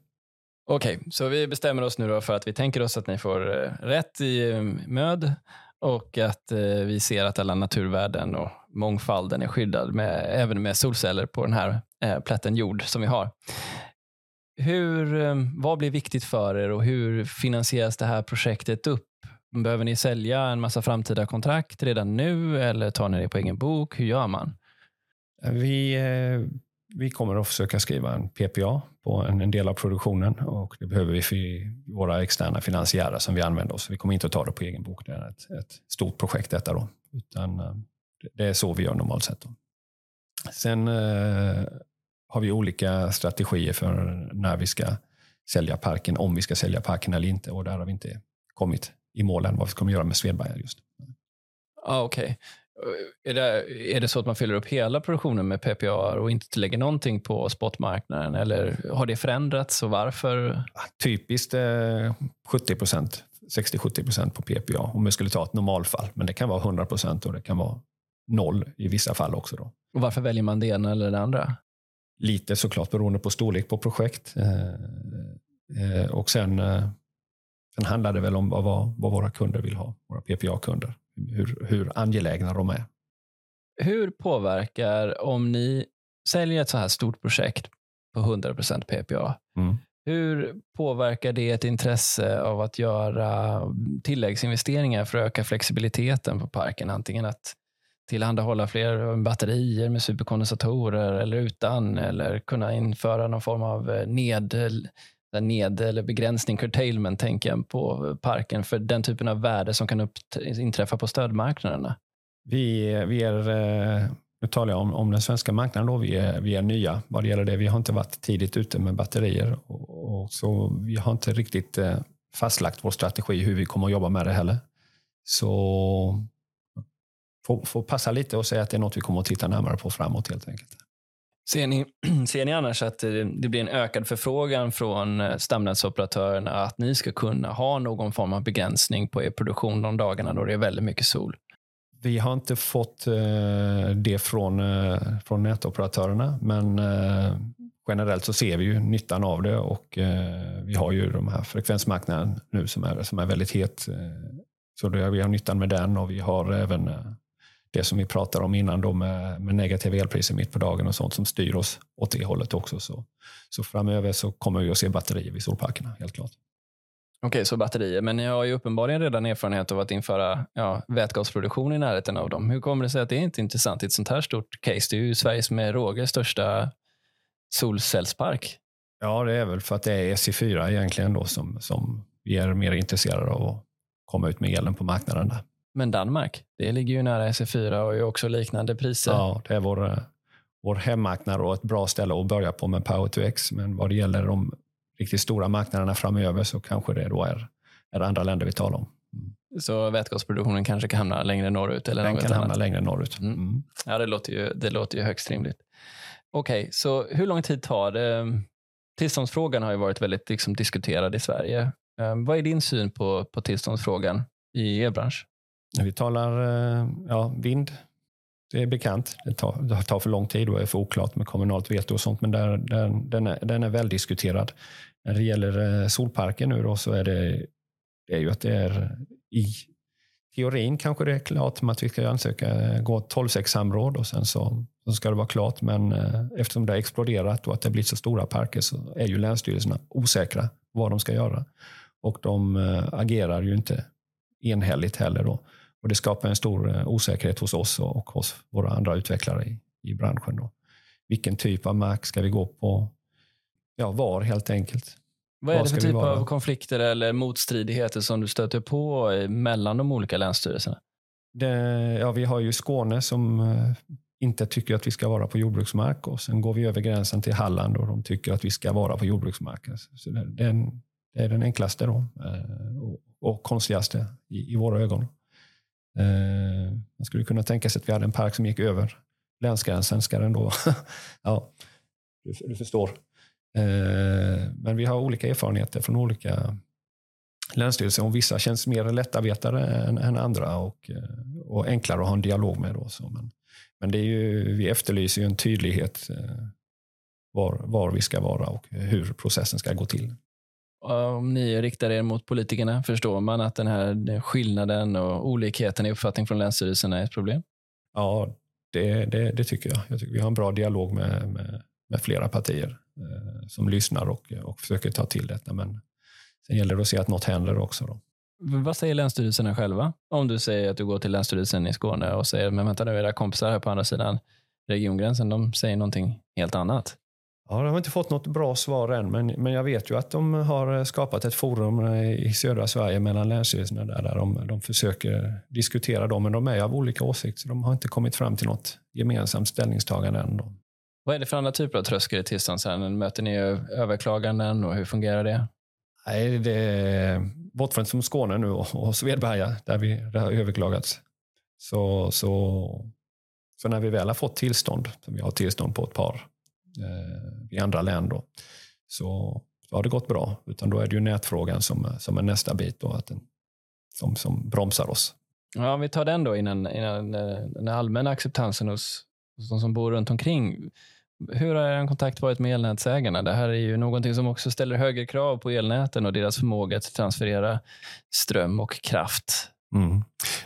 Okej, så vi bestämmer oss nu då för att vi tänker oss att ni får rätt i MÖD. Och att vi ser att alla naturvärden och mångfalden är skyddad även med solceller på den här plätten jord som vi har. Vad blir viktigt för er och hur finansieras det här projektet upp? Behöver ni sälja en massa framtida kontrakt redan nu eller tar ni det på egen bok? Hur gör man? Vi kommer att försöka skriva en PPA på en del av produktionen och det behöver vi för våra externa finansiärer som vi använder oss. Vi kommer inte att ta det på egen bok. Det är ett stort projekt detta då. Utan det är så vi gör normalt sett då. Sen har vi olika strategier för när vi ska sälja parken, om vi ska sälja parken eller inte. Och där har vi inte kommit i målen vad vi kommer göra med Svedberga just. Ja, okej. Är det så att man fyller upp hela produktionen med PPA och inte lägger någonting på spotmarknaden eller har det förändrats och varför? Typiskt 70%, 60-70% på PPA om vi skulle ta ett normalfall, men det kan vara 100% och det kan vara 0 i vissa fall också då. Och varför väljer man det ena eller det andra? Lite såklart beroende på storlek på projekt och sen handlar det väl om vad våra kunder vill ha, våra PPA-kunder. Hur angelägna de är. Hur påverkar om ni säljer ett så här stort projekt på 100% PPA? Mm. Hur påverkar det ett intresse av att göra tilläggsinvesteringar för att öka flexibiliteten på parken? Antingen att tillhandahålla fler batterier med superkondensatorer eller utan, eller kunna införa någon form av ned eller begränsning, curtailment tänker jag på parken för den typen av värde som kan inträffa på stödmarknaderna. Vi är, nu talar jag om den svenska marknaden då, vi är nya vad det gäller det. Vi har inte varit tidigt ute med batterier och så vi har inte riktigt fastlagt vår strategi hur vi kommer att jobba med det heller. Så får passa lite och säga att det är något vi kommer att titta närmare på framåt helt enkelt. Ser ni annars att det blir en ökad förfrågan från stamnätsoperatörerna att ni ska kunna ha någon form av begränsning på er produktion de dagarna då det är väldigt mycket sol? Vi har inte fått det från nätoperatörerna, men generellt så ser vi ju nyttan av det, och vi har ju de här frekvensmarknaden nu som är väldigt het. Så då vi har nyttan med den, och vi har även det som vi pratade om innan då med negativa elpriser mitt på dagen och sånt som styr oss åt det hållet också. Så framöver så kommer vi att se batterier vid solparkerna, helt klart. Okej, så batterier. Men ni har ju uppenbarligen redan erfarenhet av att införa vätgasproduktion i närheten av dem. Hur kommer det sig att det inte är intressant i ett sånt här stort case? Det är ju Sveriges med råge största solcellspark. Ja, det är väl för att det är SE4 egentligen då som vi är mer intresserade av att komma ut med elen på marknaden där. Men Danmark, det ligger ju nära SE4 och är också liknande priser. Ja, det är vår hemmarknad och ett bra ställe att börja på med Power to X. Men vad det gäller de riktigt stora marknaderna framöver så kanske det då är andra länder vi talar om. Mm. Så vätgasproduktionen kanske kan hamna längre norrut? Eller den kan hamna längre norrut. Mm. Mm. Ja, det låter ju högst rimligt. Okej, så hur lång tid tar det? Tillståndsfrågan har ju varit väldigt diskuterad i Sverige. Vad är din syn på tillståndsfrågan i elbransch? När vi talar vind, det är bekant. Det tar för lång tid och är för oklart med kommunalt veto och sånt. Men den är väl diskuterad. När det gäller solparker nu då, så är det är ju att det är i teorin kanske det är klart med att vi ska ansöka, gå 12-6 samråd och sen så ska det vara klart. Men eftersom det har exploderat och att det har blivit så stora parker så är ju länsstyrelserna osäkra vad de ska göra. Och de agerar ju inte enhälligt heller då. Och det skapar en stor osäkerhet hos oss och hos våra andra utvecklare i branschen då. Vilken typ av mark ska vi gå på? Ja, var helt enkelt. Vad är det för typ av konflikter eller motstridigheter som du stöter på mellan de olika länsstyrelserna? Vi har ju Skåne som inte tycker att vi ska vara på jordbruksmark, och sen går vi över gränsen till Halland och de tycker att vi ska vara på jordbruksmarken. Så det är den enklaste då och konstigaste i våra ögon. Man skulle kunna tänka sig att vi hade en park som gick över länsgränsen, ska den då ja, du förstår. Men vi har olika erfarenheter från olika länsstyrelser, och vissa känns mer lättavvetare än andra och enklare att ha en dialog med då, så. Men det är ju, vi efterlyser ju en tydlighet var vi ska vara och hur processen ska gå till. Om ni riktar er mot politikerna, förstår man att den här skillnaden och olikheten i uppfattning från länsstyrelserna är ett problem? Ja, det tycker jag. Jag tycker vi har en bra dialog med flera partier som lyssnar och försöker ta till detta. Men sen gäller det att se att något händer också då. Vad säger länsstyrelserna själva? Om du säger att du går till länsstyrelsen i Skåne och säger, men vänta nu, era kompisar här på andra sidan regiongränsen, de säger någonting helt annat. Ja, de har inte fått något bra svar än, men jag vet ju att de har skapat ett forum i södra Sverige mellan länsstyrelserna där de försöker diskutera dem, men de är av olika åsikter så de har inte kommit fram till något gemensamt ställningstagande än då. Vad är det för andra typer av tröskel i tillståndsärenden? Möter ni överklaganden och hur fungerar det? Nej, det är bortfrån som Skåne nu och Svedberga där det har överklagats. Så när vi väl har fått tillstånd, som vi har tillstånd på ett par i andra länder, så har det gått bra. Utan då är det ju nätfrågan som är nästa bit då, att som bromsar oss. Ja, vi tar den då innan den allmänna acceptansen hos de som bor runt omkring. Hur har en kontakt varit med elnätsägarna? Det här är ju någonting som också ställer högre krav på elnäten och deras förmåga att transferera ström och kraft. Mm.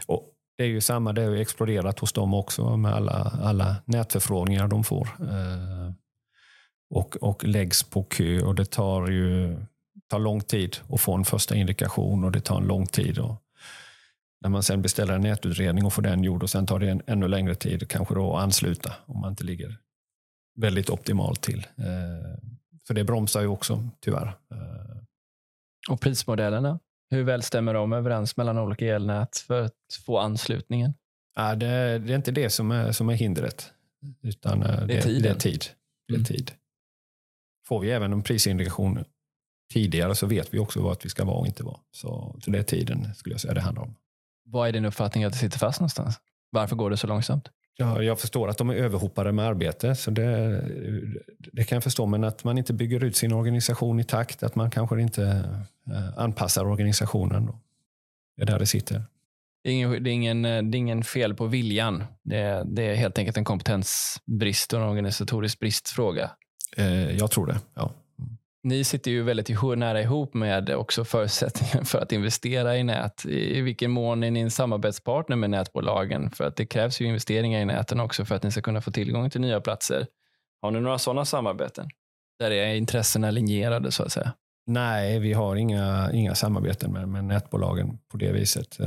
Och det är ju samma, det har ju exploderat hos dem också med alla nätförfrågningar de får. Och läggs på kö, och det tar lång tid att få en första indikation, och det tar en lång tid och när man sen beställer en nätutredning och får den gjord, och sen tar det en ännu längre tid kanske då att ansluta om man inte ligger väldigt optimalt till. Så det bromsar ju också tyvärr. Och prismodellerna? Hur väl stämmer de överens mellan olika elnät för att få anslutningen? Ja, det är inte det som är hindret, utan det är tid. Får vi även en prisindikation tidigare så vet vi också vad vi ska vara och inte vara. Så det är tiden, skulle jag säga, det handlar om. Vad är din uppfattning att det sitter fast någonstans? Varför går det så långsamt? Ja, jag förstår att de är överhopade med arbete, så det kan jag förstå. Men att man inte bygger ut sin organisation i takt, att man kanske inte anpassar organisationen. Då. Det är där det sitter. Det är ingen fel på viljan. Det är helt enkelt en kompetensbrist och en organisatorisk bristfråga. Jag tror det, ja. Ni sitter ju väldigt nära ihop med också förutsättningen för att investera i nät. I vilken mån är ni en samarbetspartner med nätbolagen? För att det krävs ju investeringar i näten också för att ni ska kunna få tillgång till nya platser. Har ni några sådana samarbeten? Där är intressena linjerade så att säga. Nej, vi har inga samarbeten med nätbolagen på det viset.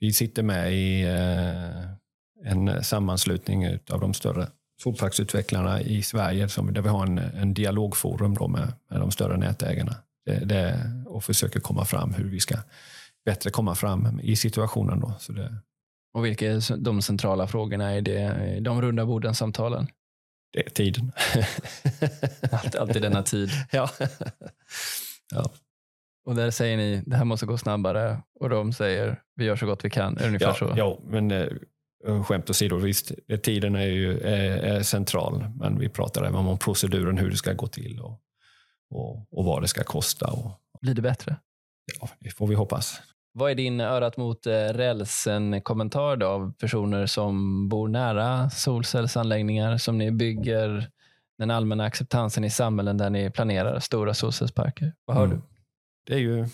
Vi sitter med i en sammanslutning av de större solparksutvecklarna i Sverige där vi har en dialogforum då med de större nätägarna och försöker komma fram hur vi ska bättre komma fram i situationen. Då. Så det... Och vilka är de centrala frågorna i de runda borden samtalen? Det är tiden. Alltid denna tid. Ja. Och där säger ni, det här måste gå snabbare. Och de säger, vi gör så gott vi kan. Ungefär så. Ja, men... Skämt åsido, visst, tiden är central, men vi pratar även om proceduren, hur det ska gå till och vad det ska kosta. Blir det bättre? Ja, det får vi hoppas. Vad är din örat mot rälsen-kommentar då av personer som bor nära solcellsanläggningar som ni bygger, den allmänna acceptansen i samhällen där ni planerar stora solcellsparker? Vad hör du? Det är ju,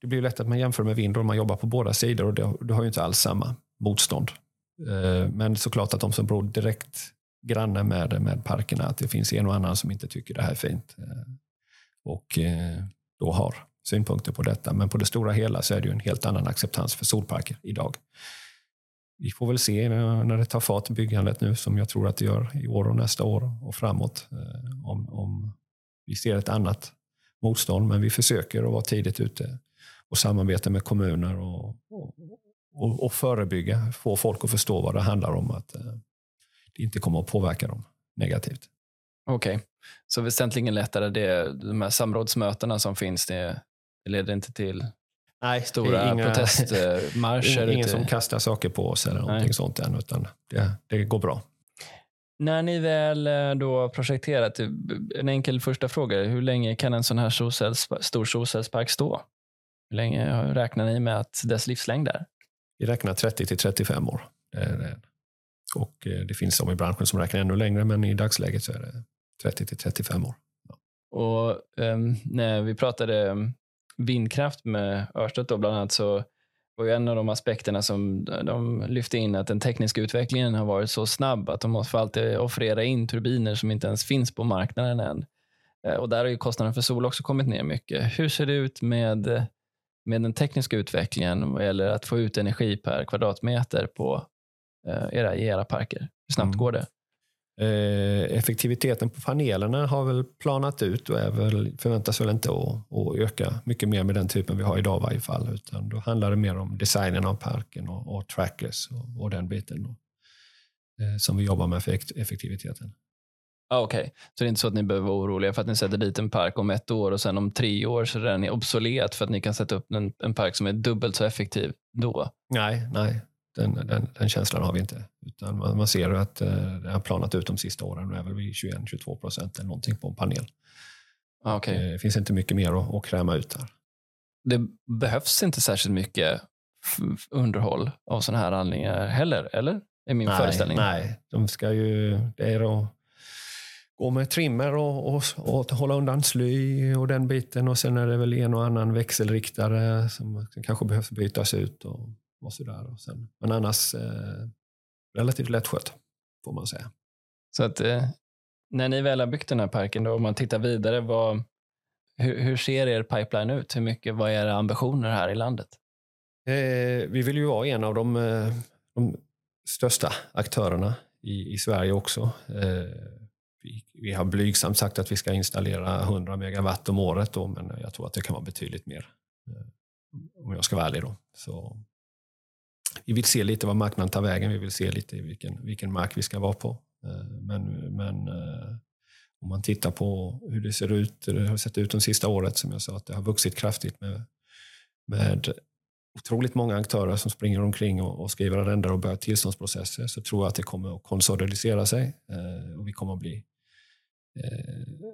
det blir ju lätt att man jämför med vind och man jobbar på båda sidor och det har ju inte alls samma motstånd. Men såklart att de som bor direkt grannar med parkerna, att det finns en och annan som inte tycker det här är fint och då har synpunkter på detta. Men på det stora hela så är det ju en helt annan acceptans för solparker idag. Vi får väl se när det tar fart i byggandet nu, som jag tror att det gör i år och nästa år och framåt, om vi ser ett annat motstånd. Men vi försöker att vara tidigt ute och samarbeta med kommuner och förebygga, få folk att förstå vad det handlar om, att det inte kommer att påverka dem negativt. Okej. Så väsentligen lättare de här samrådsmötena som finns, det leder inte till stora protestmarscher? Ingen som kastar saker på oss eller någonting sånt än, utan det går bra. När ni väl då projekterat, en enkel första fråga, hur länge kan en sån här stor solcellspark stå? Hur länge räknar ni med att dess livslängd är? Vi räknar 30-35 år. Och det finns de i branschen som räknar ännu längre, men i dagsläget så är det 30-35 år. Ja. Och när vi pratade vindkraft med Ørsted då bland annat, så var ju en av de aspekterna som de lyfte in att den tekniska utvecklingen har varit så snabb att de måste alltid offerera in turbiner som inte ens finns på marknaden än. Och där har ju kostnaden för sol också kommit ner mycket. Hur ser det ut med den tekniska utvecklingen eller att få ut energi per kvadratmeter på era parker? Hur snabbt går det? Effektiviteten på panelerna har väl planat ut och förväntas väl inte att öka mycket mer med den typen vi har idag i varje fall, utan då handlar det mer om designen av parken och trackers och den biten då, som vi jobbar med för effektiviteten. Okej. Så det är inte så att ni behöver vara oroliga för att ni sätter dit en park om ett år och sen om 3 år så är den obsolet för att ni kan sätta upp en park som är dubbelt så effektiv då? Nej. Den känslan har vi inte. Utan man ser att det har planat ut de sista åren och är väl vid 21-22% eller någonting på en panel. Okay. Det finns inte mycket mer att kräma ut där. Det behövs inte särskilt mycket underhåll av sådana här anläggningar heller, eller? Är min föreställning. Nej, de ska ju... Det är då, gå med trimmer och hålla undan sly och den biten. Och sen är det väl en och annan växelriktare som kanske behövs bytas ut och sådär. Och sen, men annars relativt lättskött får man säga. Så att när ni väl har byggt den här parken då, om man tittar vidare, hur ser er pipeline ut? Hur mycket, vad är era ambitioner här i landet? Vi vill ju vara en av de största aktörerna i Sverige också. Vi har blygsamt sagt att vi ska installera 100 megawatt om året då, men jag tror att det kan vara betydligt mer om jag ska vara ärlig då. Så vi vill se lite vad marknaden tar vägen, vi vill se lite vilken mark vi ska vara på. Men om man tittar på hur det ser ut, det har sett ut de sista året, som jag sa, att det har vuxit kraftigt med otroligt många aktörer som springer omkring och skriver arrendar och börjar tillståndsprocesser, så tror jag att det kommer att konsolidera sig och vi kommer att bli,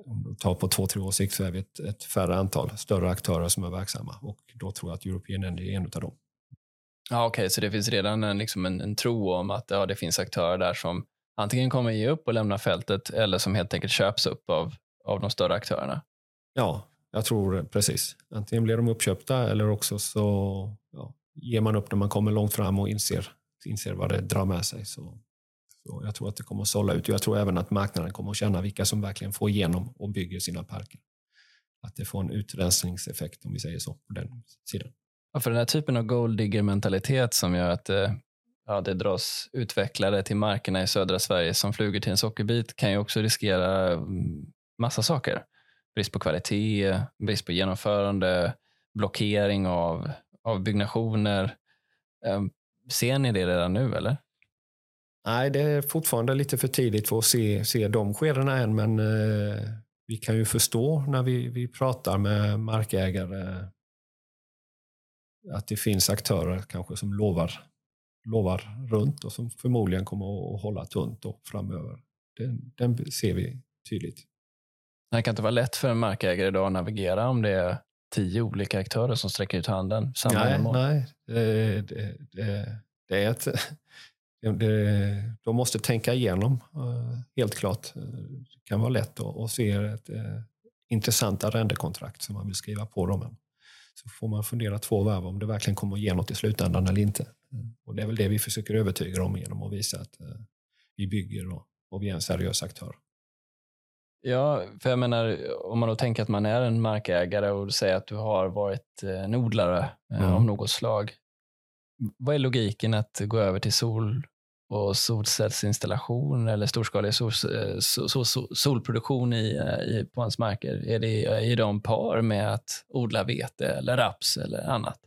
om vi tar på 2-3 års sikt, så är vi ett färre antal större aktörer som är verksamma, och då tror jag att European Energy är en av dem. Ja, okej, så det finns redan en tro om att det finns aktörer där som antingen kommer ge upp och lämna fältet eller som helt enkelt köps upp av de större aktörerna. Ja, jag tror precis. Antingen blir de uppköpta eller också så ger man upp när man kommer långt fram och inser vad det drar med sig. Så jag tror att det kommer att sålla ut. Jag tror även att marknaden kommer att känna vilka som verkligen får igenom och bygger sina parker. Att det får en utrensningseffekt, om vi säger så, på den sidan. Ja, för den här typen av gold-digger-mentalitet som gör att det dras utvecklare till markerna i södra Sverige som flyger till en sockerbit kan ju också riskera massa saker. Brist på kvalitet, brist på genomförande, blockering av byggnationer. Ser ni det redan nu eller? Nej, det är fortfarande lite för tidigt för att se de skedena än, men vi kan ju förstå när vi pratar med markägare att det finns aktörer kanske som lovar runt och som förmodligen kommer att hålla tunt och framöver. Den ser vi tydligt. Det kan inte vara lätt för en markägare idag att navigera om det är 10 olika aktörer som sträcker ut handen. Nej. Det är ett... De måste tänka igenom, helt klart. Det kan vara lätt att se ett intressant arrendekontrakt som man vill skriva på dem. Så får man fundera 2 varv om det verkligen kommer att ge något i slutändan eller inte. Och det är väl det vi försöker övertyga om genom att visa att vi bygger och vi är en seriös aktör. Ja, för jag menar, om man då tänker att man är en markägare och säger att du har varit en odlare av något slag. Vad är logiken att gå över till sol och solcellsinstallation eller storskalig solproduktion på ens marker? Är de par med att odla vete eller raps eller annat?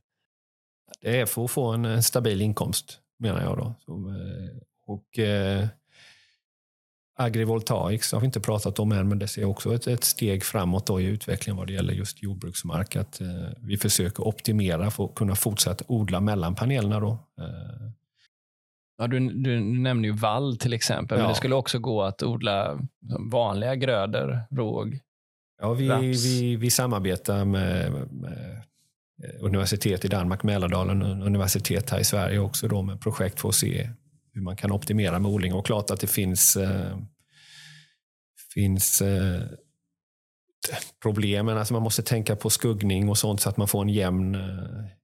Det är för att få en stabil inkomst, menar jag då. Och agrivoltaics har vi inte pratat om än, men det ser också ett steg framåt då i utvecklingen vad det gäller just jordbruksmark, att vi försöker optimera för att kunna fortsätta odla mellan panelerna då. Ja, du nämnde ju vall till exempel, men det skulle också gå att odla vanliga grödor, råg, raps. Vi samarbetar med universitet i Danmark, Mälardalen, universitet här i Sverige också då, med projekt för att se hur man kan optimera med odling. Och klart att det finns problemen. Alltså man måste tänka på skuggning och sånt så att man får en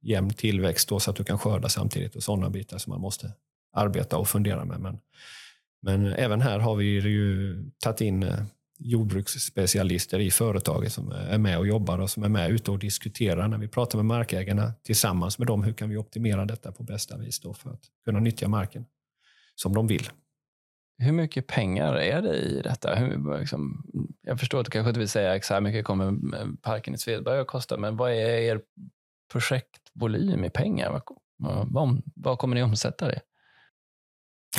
jämn tillväxt då, så att du kan skörda samtidigt och sådana bitar som man måste arbeta och fundera med. Men även här har vi ju tagit in jordbruksspecialister i företaget som är med och jobbar och som är med ute och diskuterar när vi pratar med markägarna tillsammans med dem. Hur kan vi optimera detta på bästa vis då för att kunna nyttja marken som de vill? Hur mycket pengar är det i detta? Jag förstår att du kanske inte vill säga exakt hur mycket kommer parken i Svedberga att kosta, men vad är er projektvolym i pengar? Vad kommer ni omsätta det?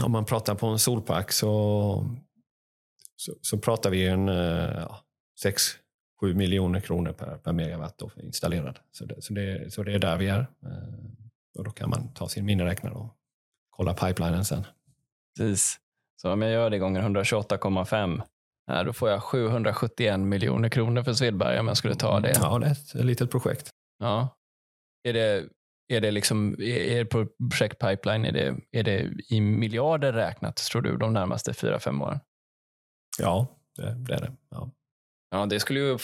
Om man pratar på en solpark så pratar vi 6-7 miljoner kronor per megawatt då för installerad. Så det är där vi är. Och då kan man ta sin miniräknare och kolla pipelinen sen. Precis. Så om jag gör det gånger 128,5, då får jag 771 miljoner kronor för Svedberga om jag skulle ta det. Ja, det är ett litet projekt. Ja. Är det liksom, är projekt pipeline, är det i miljarder räknat, tror du, de närmaste 4-5 åren? Ja, det är det. Ja, det skulle ju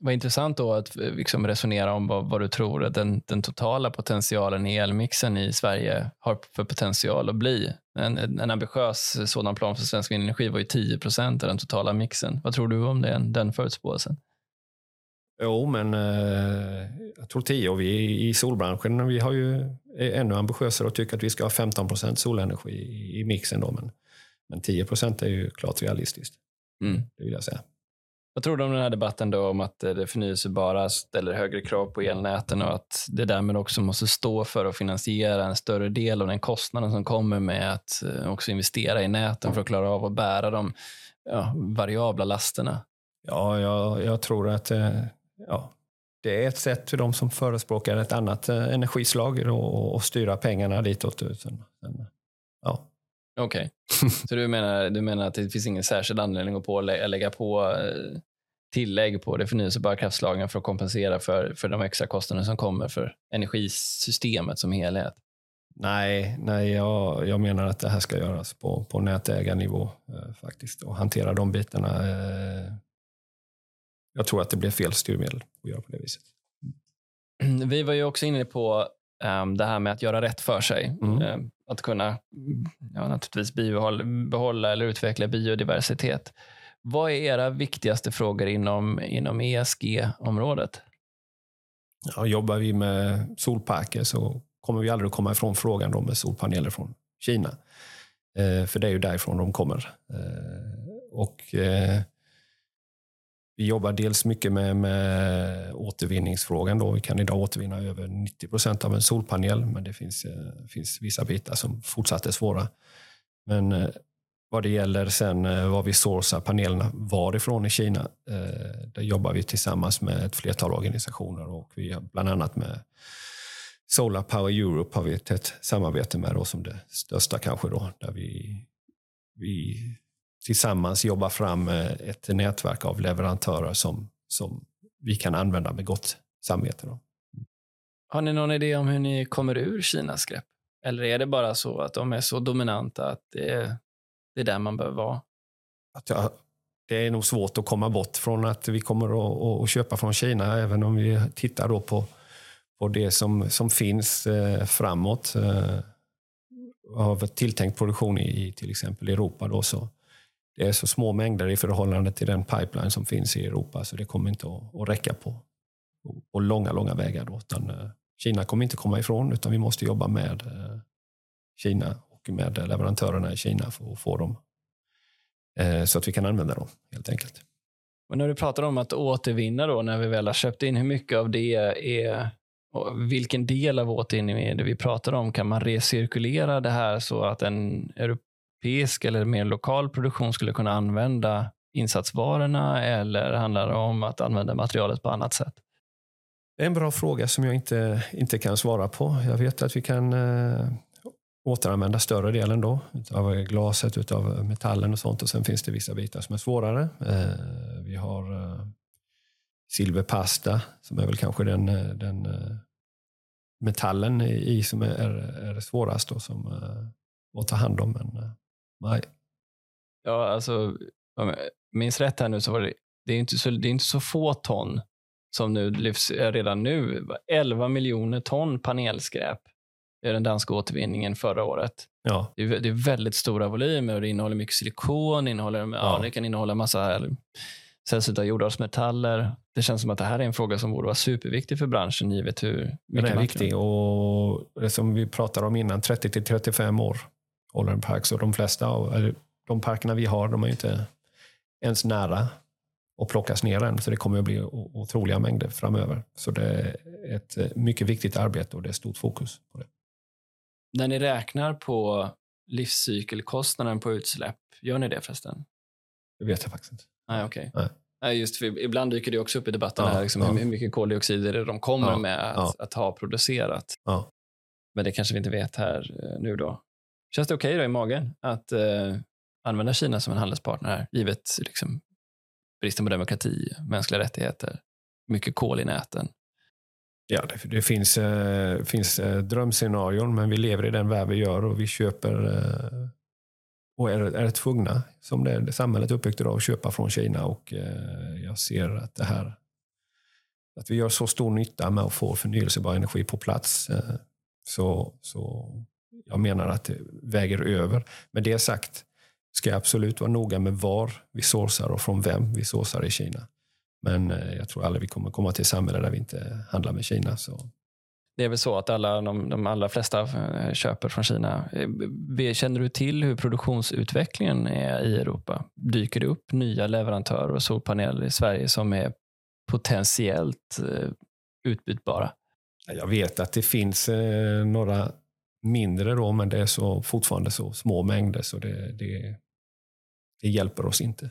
vara intressant då att liksom resonera om vad du tror att den totala potentialen i elmixen i Sverige har för potential att bli. En ambitiös sådan plan för svensk energi var ju 10% av den totala mixen. Vad tror du om den förutspåelsen? Jo, men jag tror 10, och vi i solbranschen, vi har ju ännu ambitiösare och tycker att vi ska ha 15% solenergi i mixen då, men 10% är ju klart realistiskt. Det vill jag säga. Vad tror du om den här debatten då om att det förnyelsebara ställer högre krav på elnäten och att det därmed också måste stå för att finansiera en större del av den kostnaden som kommer med att också investera i näten för att klara av att bära de variabla lasterna? Ja, jag tror att Det är ett sätt för de som förespråkar ett annat energislag att styra pengarna ditåt. Ja. Okej. Okay. Så du menar att det finns ingen särskild anledning att lägga på tillägg på det förnyelsebara kraftslagen för att kompensera för de extra kostnader som kommer för energisystemet som helhet? Nej, jag menar att det här ska göras på nätägarnivå faktiskt och hantera de bitarna. Jag tror att det blir fel styrmedel att göra på det viset. Vi var ju också inne på det här med att göra rätt för sig. Mm. Att kunna naturligtvis behålla eller utveckla biodiversitet. Vad är era viktigaste frågor inom ESG-området? Ja, jobbar vi med solparker så kommer vi aldrig att komma ifrån frågan om solpaneler från Kina. För det är ju därifrån de kommer. Vi jobbar dels mycket med återvinningsfrågan. Då. Vi kan idag återvinna över 90% av en solpanel, men det finns vissa bitar som fortsatt är svåra. Men vad det gäller sen vad vi sourcar panelerna varifrån i Kina, där jobbar vi tillsammans med ett flertal organisationer och vi har bland annat med Solar Power Europe har vi ett samarbete med då, som det största kanske då, där vi tillsammans jobbar fram ett nätverk av leverantörer som vi kan använda med gott samvete då. Har ni någon idé om hur ni kommer ur Kinas grepp? Eller är det bara så att de är så dominanta att det är där man bör vara? Det är nog svårt att komma bort från att vi kommer att köpa från Kina, även om vi tittar då på det som finns framåt av tilltänkt produktion i till exempel Europa då, så det är så små mängder i förhållande till den pipeline som finns i Europa, så det kommer inte att räcka på långa vägar då, utan Kina kommer inte komma ifrån, utan vi måste jobba med Kina och med leverantörerna i Kina för att få dem så att vi kan använda dem helt enkelt. Och när du pratar om att återvinna då, när vi väl har köpt in, hur mycket av det är, och vilken del av återvinningen det vi pratar om, kan man recirkulera det här så att en europeisk eller mer lokal produktion skulle kunna använda insatsvarorna, eller handlar det om att använda materialet på annat sätt? Det är en bra fråga som jag inte kan svara på. Jag vet att vi kan återanvända större delen då av glaset, utav metallen och sånt, och sen finns det vissa bitar som är svårare. Vi har silverpasta som är väl kanske den metallen i som är svårast och som att ta hand om. Men nej. Ja, alltså minns rätt här nu så var det är inte så få ton som nu lyfts redan nu. 11 miljoner ton panelskräp är den danska återvinningen förra året. Ja. Det är väldigt stora volymer och det innehåller mycket silikon, det kan innehålla massa här sällsynta jordartsmetaller. Det känns som att det här är en fråga som borde vara superviktig för branschen, givet hur mycket det är viktigt. Och det som vi pratade om innan, 30-35 år håller en park, så de flesta av de parkerna vi har, de är inte ens nära att plockas ner än, så det kommer att bli otroliga mängder framöver. Så det är ett mycket viktigt arbete och det är stort fokus på det. När ni räknar på livscykelkostnaden på utsläpp, gör ni det förresten? Det vet jag faktiskt inte. Nej, okej. Okay. Nej, just för ibland dyker det också upp i debatten här, liksom, hur mycket koldioxid är det de kommer med att ha producerat. Ja. Men det kanske vi inte vet här nu då. Känns det okej då i magen att använda Kina som en handelspartner här, givet liksom bristen på demokrati, mänskliga rättigheter, mycket kol i näten? Ja, det finns drömscenarion, men vi lever i den värld vi gör och vi köper och är tvungna, som det samhället uppbyggt idag, att köpa från Kina. Och jag ser att det här, att vi gör så stor nytta med att få förnyelsebar energi på plats, så jag menar att det väger över. Men det sagt, ska jag absolut vara noga med var vi sourcar och från vem vi sourcar i Kina. Men jag tror aldrig vi kommer komma till samhället där vi inte handlar med Kina. Så. Det är väl så att de allra flesta köper från Kina. Känner du till hur produktionsutvecklingen är i Europa? Dyker det upp nya leverantörer och solpaneler i Sverige som är potentiellt utbytbara? Jag vet att det finns några mindre då, men det är fortfarande så små mängder, så det hjälper oss inte.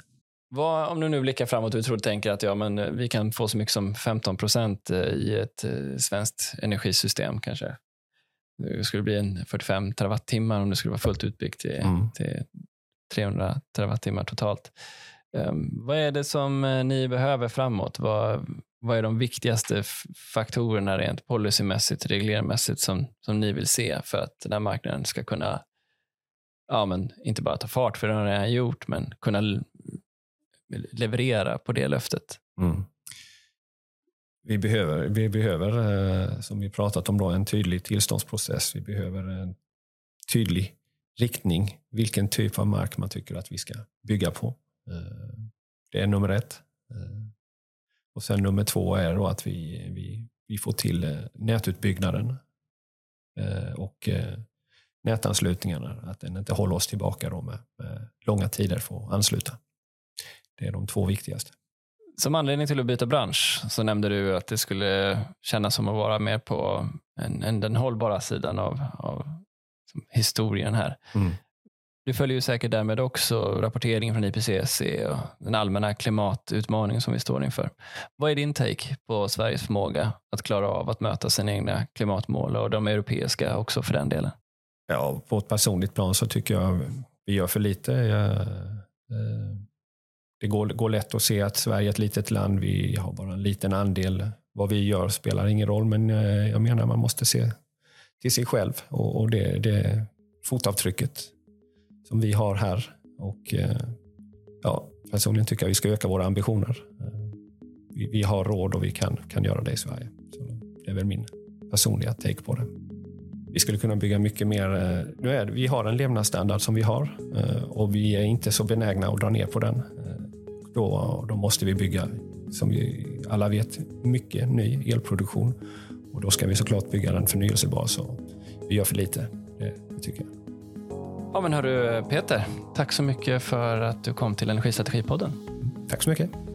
Vad, om du nu blickar framåt och tror och tänker att ja, men vi kan få så mycket som 15% i ett svenskt energisystem kanske. Det skulle bli en 45 terawattimmar om det skulle vara fullt utbyggt till 300 terawattimmar totalt. Vad är det som ni behöver framåt? Vad är de viktigaste faktorerna rent policymässigt, reglermässigt som ni vill se för att den här marknaden ska kunna, ja, men inte bara ta fart för det har den redan gjort, men kunna leverera på det löftet? Mm. Vi behöver, som vi pratat om då, en tydlig tillståndsprocess. Vi behöver en tydlig riktning. Vilken typ av mark man tycker att vi ska bygga på. Det är nummer 1. Och sen nummer 2 är då att vi får till nätutbyggnaden och nätanslutningarna. Att den inte håller oss tillbaka då med långa tider för att ansluta. Det är de 2 viktigaste. Som anledning till att byta bransch så nämnde du att det skulle kännas som att vara mer på den hållbara sidan av historien här. Mm. Du följer ju säkert därmed också rapporteringen från IPCC och den allmänna klimatutmaningen som vi står inför. Vad är din take på Sveriges förmåga att klara av att möta sina egna klimatmål och de europeiska också för den delen? Ja, på ett personligt plan så tycker jag vi gör för lite. Det går lätt att se att Sverige är ett litet land. Vi har bara en liten andel. Vad vi gör spelar ingen roll, men jag menar man måste se till sig själv och det fotavtrycket som vi har här. Och ja, personligen tycker jag vi ska öka våra ambitioner. Vi har råd och vi kan göra det i Sverige. Så det är väl min personliga take på det. Vi skulle kunna bygga mycket mer. Vi har en levnadsstandard som vi har och vi är inte så benägna att dra ner på den. Då måste vi bygga, som vi alla vet, mycket ny elproduktion. Och då ska vi såklart bygga den förnyelsebar, så vi gör för lite, det tycker jag. Ja, men hörru Peter, tack så mycket för att du kom till Energistrategipodden. Tack så mycket.